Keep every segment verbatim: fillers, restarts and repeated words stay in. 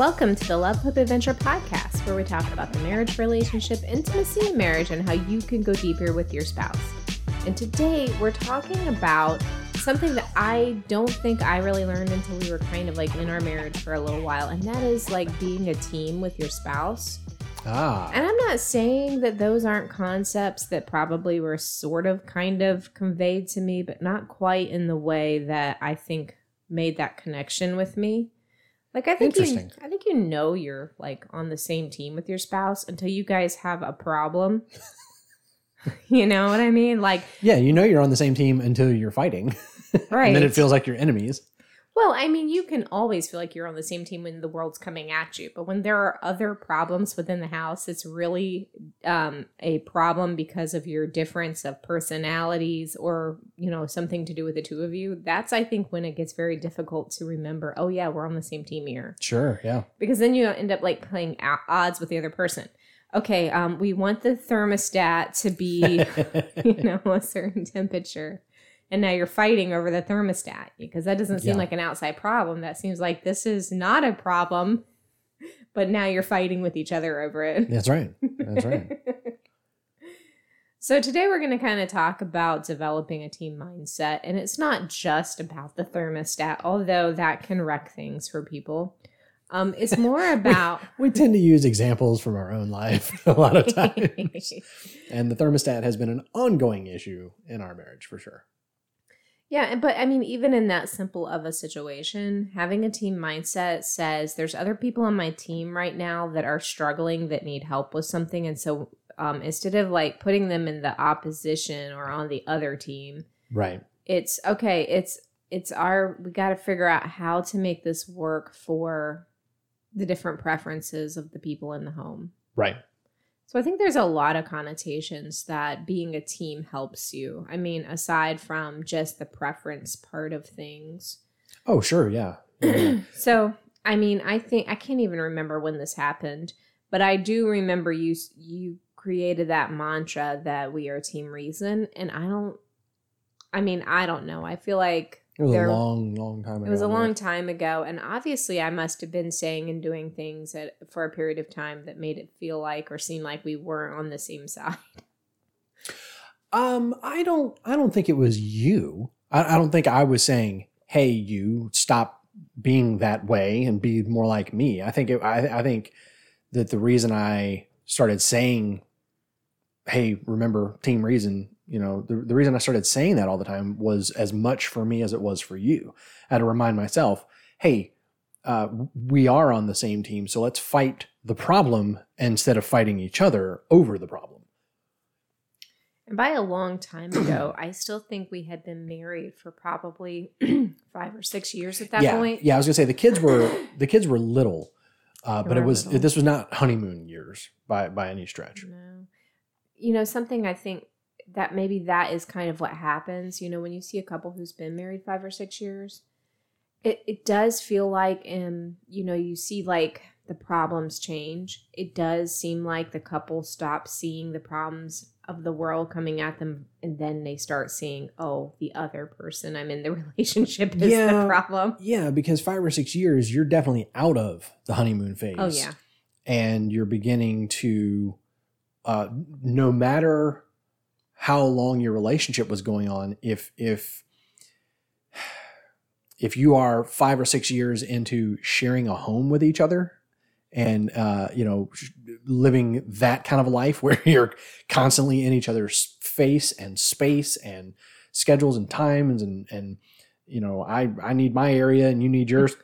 Welcome to the Love, Hope, Adventure podcast, where we talk about the marriage relationship, intimacy in marriage, and how you can go deeper with your spouse. And today we're talking about something that I don't think I really learned until we were kind of like in our marriage for a little while, and that is like being a team with your spouse. Ah. And I'm not saying that those aren't concepts that probably were sort of kind of conveyed to me, but not quite in the way that I think made that connection with me. Like, I think you, I think you know you're, like, on the same team with your spouse until you guys have a problem. You know what I mean? Like, yeah, you know you're on the same team until you're fighting. Right. And then it feels like you're enemies. Well, I mean, you can always feel like you're on the same team when the world's coming at you. But when there are other problems within the house, it's really um, a problem because of your difference of personalities or, you know, something to do with the two of you. That's, I think, when it gets very difficult to remember, oh, yeah, we're on the same team here. Sure, yeah. Because then you end up, like, playing odds with the other person. Okay, um, we want the thermostat to be, you know, a certain temperature. And now you're fighting over the thermostat because that doesn't seem yeah. like an outside problem. That seems like this is not a problem, but now you're fighting with each other over it. That's right. That's right. So today we're going to kind of talk about developing a team mindset. And it's not just about the thermostat, although that can wreck things for people. Um, it's more about... we, we tend to use examples from our own life a lot of times. And the thermostat has been an ongoing issue in our marriage for sure. Yeah, but I mean, even in that simple of a situation, having a team mindset says there's other people on my team right now that are struggling, that need help with something. And so um, instead of like putting them in the opposition or on the other team, right? It's okay. It's, it's our, we got to figure out how to make this work for the different preferences of the people in the home. Right. So I think there's a lot of connotations that being a team helps you. I mean, aside from just the preference part of things. Oh, sure. Yeah. yeah. So, I mean, I think I can't even remember when this happened, but I do remember you you created that mantra that we are Team Reason. And I don't, I mean, I don't know. I feel like it was there, a long, long time ago. It was a long time ago. And obviously I must have been saying and doing things that, for a period of time that made it feel like or seem like we weren't on the same side. Um, I don't I don't think it was you. I, I don't think I was saying, hey, you stop being that way and be more like me. I think it, I, I think that the reason I started saying, hey, remember Team Reason, you know, the, the reason I started saying that all the time was as much for me as it was for you. I had to remind myself, hey, uh, we are on the same team, so let's fight the problem instead of fighting each other over the problem. And by a long time ago, I still think we had been married for probably five or six years at that yeah, point. Yeah, I was gonna say the kids were the kids were little, uh, but it was little. This was not honeymoon years by by any stretch. No, you know something I think. That maybe that is kind of what happens. You know, when you see a couple who's been married five or six years, it, it does feel like, um, you know, you see like the problems change. It does seem like the couple stops seeing the problems of the world coming at them. And then they start seeing, oh, the other person I'm in the relationship is yeah, the problem. Yeah, because five or six years, you're definitely out of the honeymoon phase. Oh, yeah. And you're beginning to, uh, no matter... how long your relationship was going on. If, if, if you are five or six years into sharing a home with each other and, uh, you know, living that kind of a life where you're constantly in each other's face and space and schedules and times and, and, you know, I, I need my area and you need yours,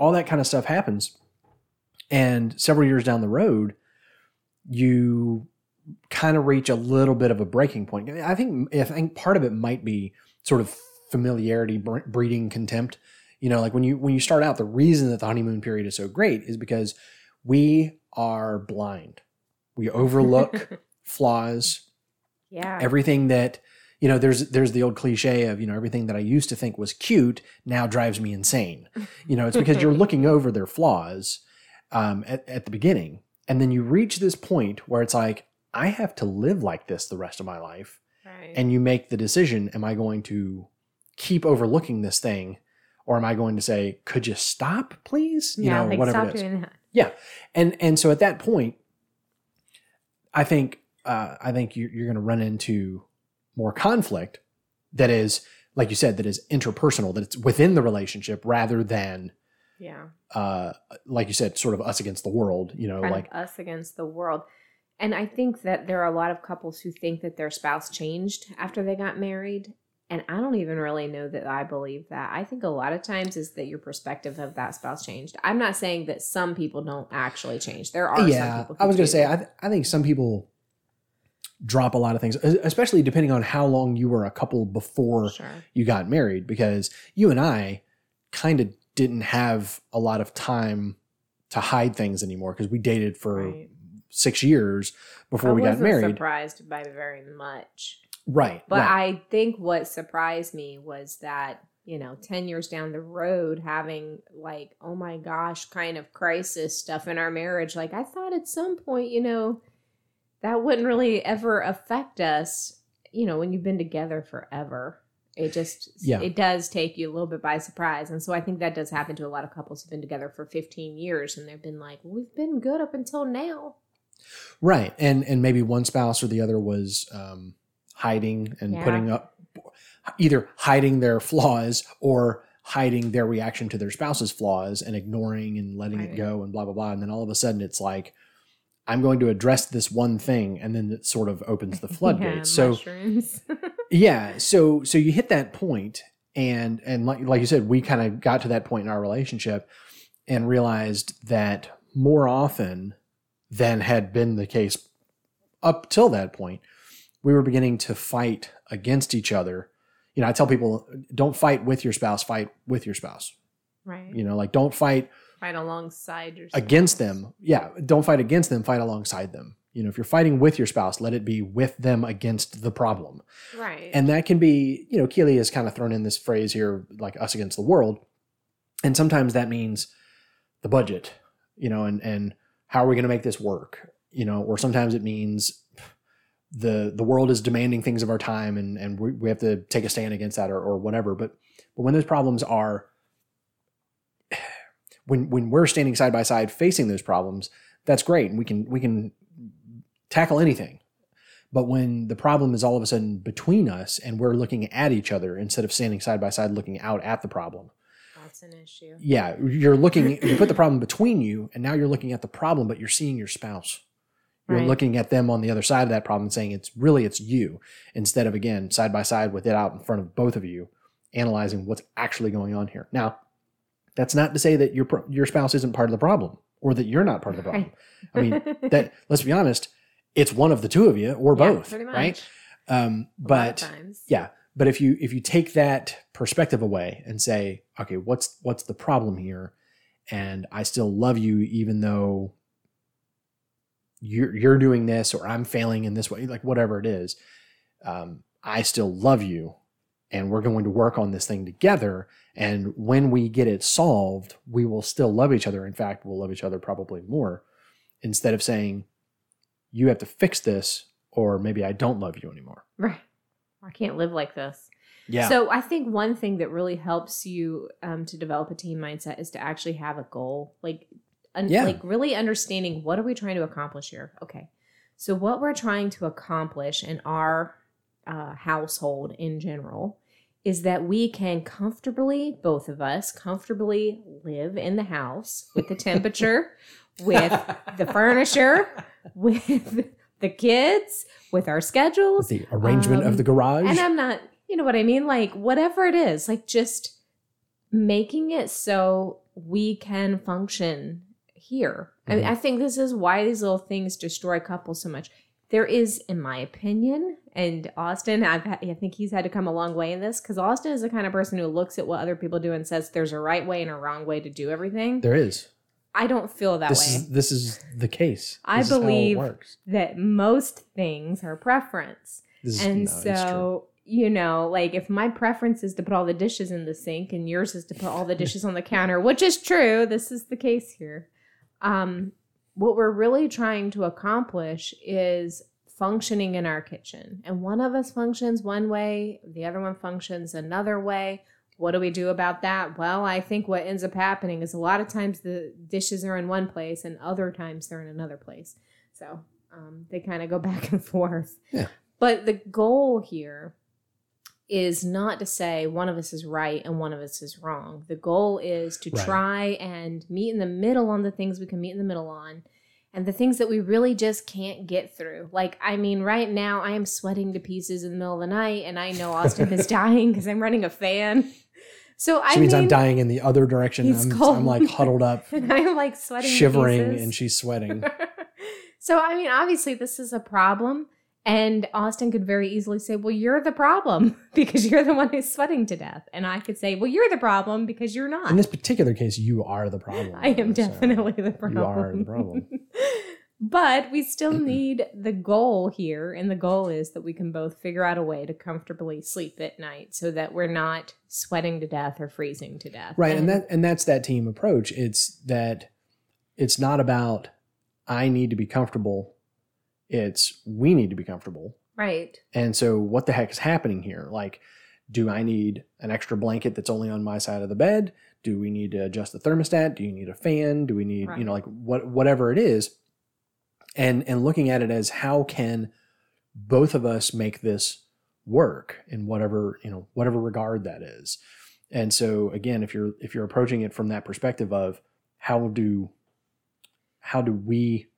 all that kind of stuff happens. And several years down the road, you kind of reach a little bit of a breaking point. I think I think part of it might be sort of familiarity breeding contempt. You know, like when you when you start out, the reason that the honeymoon period is so great is because we are blind. We overlook flaws. Yeah. Everything that, you know, there's there's the old cliche of, you know, everything that I used to think was cute now drives me insane. You know, it's because you're looking over their flaws um, at, at the beginning. And then you reach this point where it's like, I have to live like this the rest of my life. Right. And you make the decision, am I going to keep overlooking this thing Or am I going to say, could you stop, please? You yeah, know, like whatever stop it is. Doing that. Yeah. And and so at that point, I think uh, I think you're, you're going to run into more conflict that is, like you said, that is interpersonal, that it's within the relationship rather than, yeah, uh, like you said, sort of us against the world, you know, kind like us against the world. And I think that there are a lot of couples who think that their spouse changed after they got married. And I don't even really know that I believe that. I think a lot of times is that your perspective of that spouse changed. I'm not saying that some people don't actually change. There are yeah, some people who I was going to say, I, th- I think some people drop a lot of things, especially depending on how long you were a couple before sure. you got married. Because you and I kind of didn't have a lot of time to hide things anymore because we dated for right. six years before I we got married. I wasn't surprised by very much. Right. But right. I think what surprised me was that, you know, ten years down the road, having like, oh my gosh, kind of crisis stuff in our marriage. Like I thought at some point, you know, that wouldn't really ever affect us, you know, when you've been together forever. It just, yeah. it does take you a little bit by surprise. And so I think that does happen to a lot of couples who've been together for fifteen years and they've been like, well, we've been good up until now. Right. And, and maybe one spouse or the other was, um, hiding and yeah. putting up, either hiding their flaws or hiding their reaction to their spouse's flaws and ignoring and letting right. it go and blah, blah, blah. And then all of a sudden it's like, I'm going to address this one thing. And then it sort of opens the floodgates. yeah, so yeah. So, so you hit that point and, and like, like you said, we kind of got to that point in our relationship and realized that more often than had been the case up till that point, we were beginning to fight against each other. You know, I tell people, don't fight with your spouse, fight with your spouse. Right. You know, like don't fight. Fight alongside your spouse. Against them. Yeah. Don't fight against them, fight alongside them. You know, if you're fighting with your spouse, let it be with them against the problem. Right. And that can be, you know, Keely has kind of thrown in this phrase here, like us against the world. And sometimes that means the budget, you know, and, and how are we going to make this work? You know, or sometimes it means the the world is demanding things of our time and, and we, we have to take a stand against that or, or whatever. But but when those problems are, when when we're standing side by side facing those problems, that's great. And we can we can tackle anything. But when the problem is all of a sudden between us and we're looking at each other instead of standing side by side looking out at the problem. That's an issue. Yeah. You're looking, you put the problem between you and now you're looking at the problem, but you're seeing your spouse. You're right. looking at them on the other side of that problem and saying it's really, it's you instead of, again, side by side with it out in front of both of you, analyzing what's actually going on here. Now, that's not to say that your your spouse isn't part of the problem or that you're not part of the problem. Right. I mean, that let's be honest, it's one of the two of you or yeah, both, pretty much. Right? Um, but yeah, but if you if you take that perspective away and say, okay, what's what's the problem here? And I still love you even though You're, you're doing this or I'm failing in this way, like whatever it is, um, I still love you and we're going to work on this thing together. And when we get it solved, we will still love each other. In fact, we'll love each other probably more instead of saying you have to fix this or maybe I don't love you anymore. Right. I can't live like this. Yeah. So I think one thing that really helps you um, to develop a team mindset is to actually have a goal. Like Un- yeah. Like really understanding what are we trying to accomplish here? Okay. So what we're trying to accomplish in our uh, household in general is that we can comfortably, both of us, comfortably live in the house with the temperature, with the furniture, with the kids, with our schedules. The arrangement um, of the garage. And I'm not, you know what I mean? Like whatever it is, like just making it so we can function here. I mean, I think this is why these little things destroy couples so much. There is, in my opinion, and Austin, I've had, I think he's had to come a long way in this because Austin is the kind of person who looks at what other people do and says there's a right way and a wrong way to do everything. There is. I don't feel that this way. Is, this is the case. I this believe that most things are preference. This and is, no, so... You know, like if my preference is to put all the dishes in the sink and yours is to put all the dishes on the counter, which is true. This is the case here. Um, what we're really trying to accomplish is functioning in our kitchen. And one of us functions one way. The other one functions another way. What do we do about that? Well, I think what ends up happening is a lot of times the dishes are in one place and other times they're in another place. So um, they kind of go back and forth. Yeah. But the goal here is not to say one of us is right and one of us is wrong. The goal is to right. try and meet in the middle on the things we can meet in the middle on and the things that we really just can't get through. Like, I mean, right now I am sweating to pieces in the middle of the night and I know Austin is dying because I'm running a fan. So she I means mean, I'm dying in the other direction. I'm, I'm like huddled up and I'm like sweating, shivering, and she's sweating. So, I mean, obviously this is a problem. And Austin could very easily say, well, you're the problem because you're the one who's sweating to death. And I could say, well, you're the problem because you're not. In this particular case, you are the problem. I am definitely so the problem. You are the problem. But we still need the goal here. And the goal is that we can both figure out a way to comfortably sleep at night so that we're not sweating to death or freezing to death. Right. And, and, that, and that's that team approach. It's that it's not about I need to be comfortable. It's we need to be comfortable. Right. And so what the heck is happening here? Like, do I need an extra blanket that's only on my side of the bed? Do we need to adjust the thermostat? Do you need a fan? Do we need, right. you know, like what whatever it is? And and looking at it as how can both of us make this work in whatever, you know, whatever regard that is. And so again, if you're if you're approaching it from that perspective of how do how do we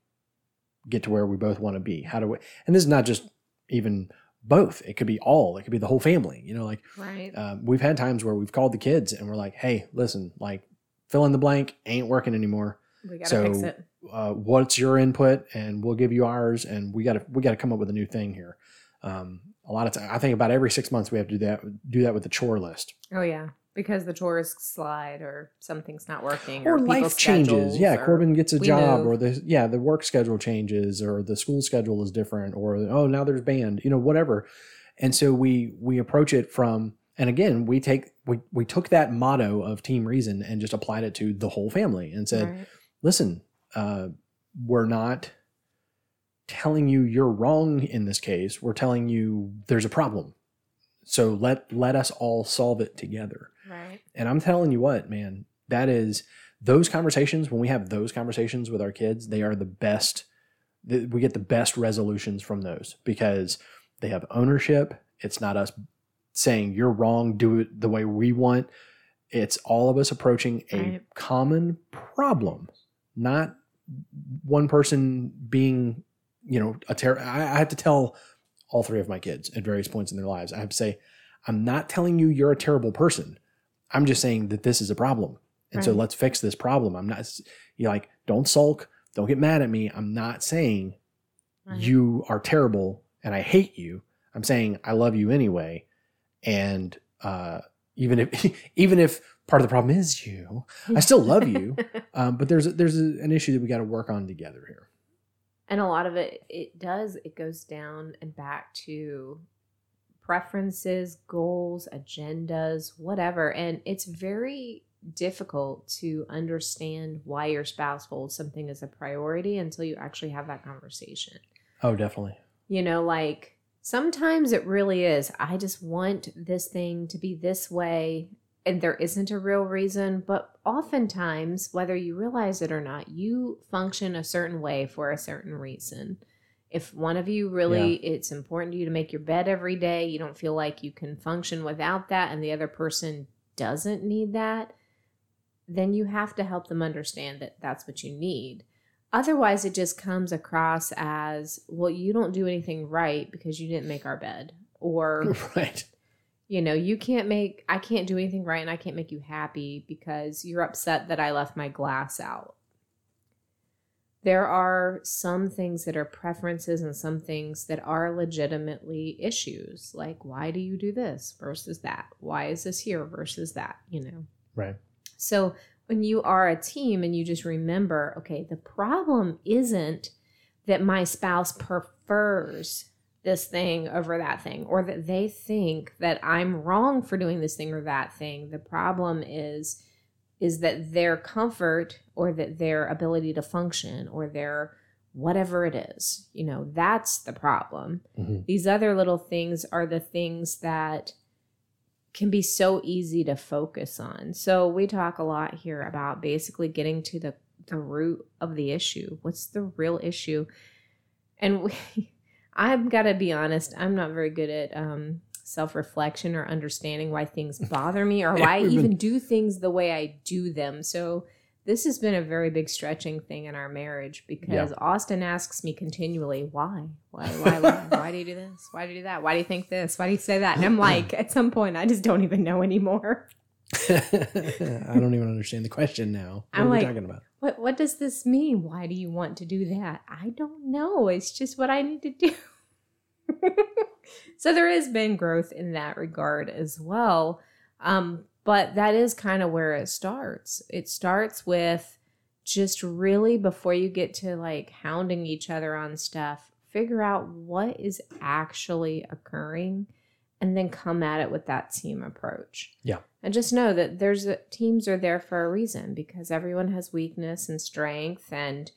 get to where we both want to be. How do we, and this is not just even both. It could be all, it could be the whole family, you know, like right. uh, we've had times where we've called the kids and we're like, hey, listen, like fill in the blank ain't working anymore. We gotta so, fix it. Uh, what's your input and we'll give you ours. And we gotta, we gotta come up with a new thing here. Um, a lot of times, I think about every six months we have to do that, do that with the chore list. Oh yeah. Because the chores slide or something's not working. Or, or life changes. Yeah, Corbin gets a job move. or the yeah the work schedule changes or the school schedule is different or oh, now there's band, you know, whatever. And so we we approach it from, and again, we take we, we took that motto of Team Reason and just applied it to the whole family and said, right. listen, uh, we're not telling you you're wrong in this case. We're telling you there's a problem. So let let us all solve it together. Right. And I'm telling you what, man, that is those conversations. When we have those conversations with our kids, they are the best. Th- we get the best resolutions from those because they have ownership. It's not us saying you're wrong. Do it the way we want. It's all of us approaching a right. common problem, not one person being, you know, a terror. I, I have to tell all three of my kids at various points in their lives. I have to say, I'm not telling you you're a terrible person. I'm just saying that this is a problem. And right. so let's fix this problem. I'm not, you know, like, don't sulk. Don't get mad at me. I'm not saying right. you are terrible and I hate you. I'm saying I love you anyway. And uh, even if even if part of the problem is you, I still love you. um, but there's, a, there's a, an issue that we got to work on together here. And a lot of it, it does, it goes down and back to preferences, goals, agendas, whatever. And it's very difficult to understand why your spouse holds something as a priority until you actually have that conversation. Oh, definitely. You know, like sometimes it really is, I just want this thing to be this way. And there isn't a real reason, but oftentimes, whether you realize it or not, you function a certain way for a certain reason. If one of you really, yeah. it's important to you to make your bed every day, you don't feel like you can function without that, and the other person doesn't need that, then you have to help them understand that that's what you need. Otherwise, it just comes across as, well, you don't do anything right because you didn't make our bed. Or... Right. You know, you can't make, I can't do anything right and I can't make you happy because you're upset that I left my glass out. There are some things that are preferences and some things that are legitimately issues. Like, why do you do this versus that? Why is this here versus that? You know? Right. So when you are a team and you just remember, okay, the problem isn't that my spouse prefers this thing over that thing, or that they think that I'm wrong for doing this thing or that thing. The problem is, is that their comfort or that their ability to function or their whatever it is, you know, that's the problem. Mm-hmm. These other little things are the things that can be so easy to focus on. So we talk a lot here about basically getting to the, the root of the issue. What's the real issue? And we, I've got to be honest, I'm not very good at um, self-reflection or understanding why things bother me or why I even do things the way I do them. So this has been a very big stretching thing in our marriage because yeah. Austin asks me continually, why? Why, why, why? Why do you do this? Why do you do that? Why do you think this? Why do you say that? And I'm like, at some point, I just don't even know anymore. I don't even understand the question now. What I'm are we like, talking about? What, what does this mean? Why do you want to do that? I don't know. It's just what I need to do. So there has been growth in that regard as well. Um, but that is kind of where it starts. It starts with just really before you get to like hounding each other on stuff, figure out what is actually occurring and then come at it with that team approach. Yeah. And just know that there's a, teams are there for a reason because everyone has weakness and strength and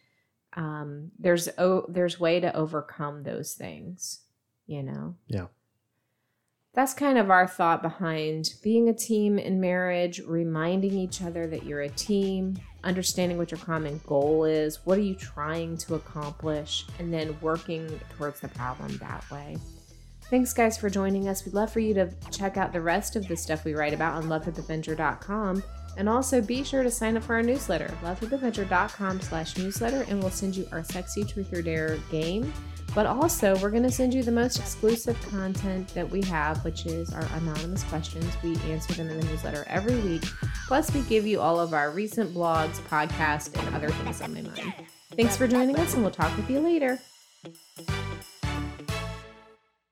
um, there's o- there's way to overcome those things, you know? Yeah. That's kind of our thought behind being a team in marriage, reminding each other that you're a team, understanding what your common goal is, what are you trying to accomplish, and then working towards the problem that way. Thanks, guys, for joining us. We'd love for you to check out the rest of the stuff we write about on love with adventure dot com. And also be sure to sign up for our newsletter, love with adventure dot com slash newsletter, and we'll send you our sexy truth or dare game. But also, we're going to send you the most exclusive content that we have, which is our anonymous questions. We answer them in the newsletter every week. Plus, we give you all of our recent blogs, podcasts, and other things on my mind. Thanks for joining us, and we'll talk with you later.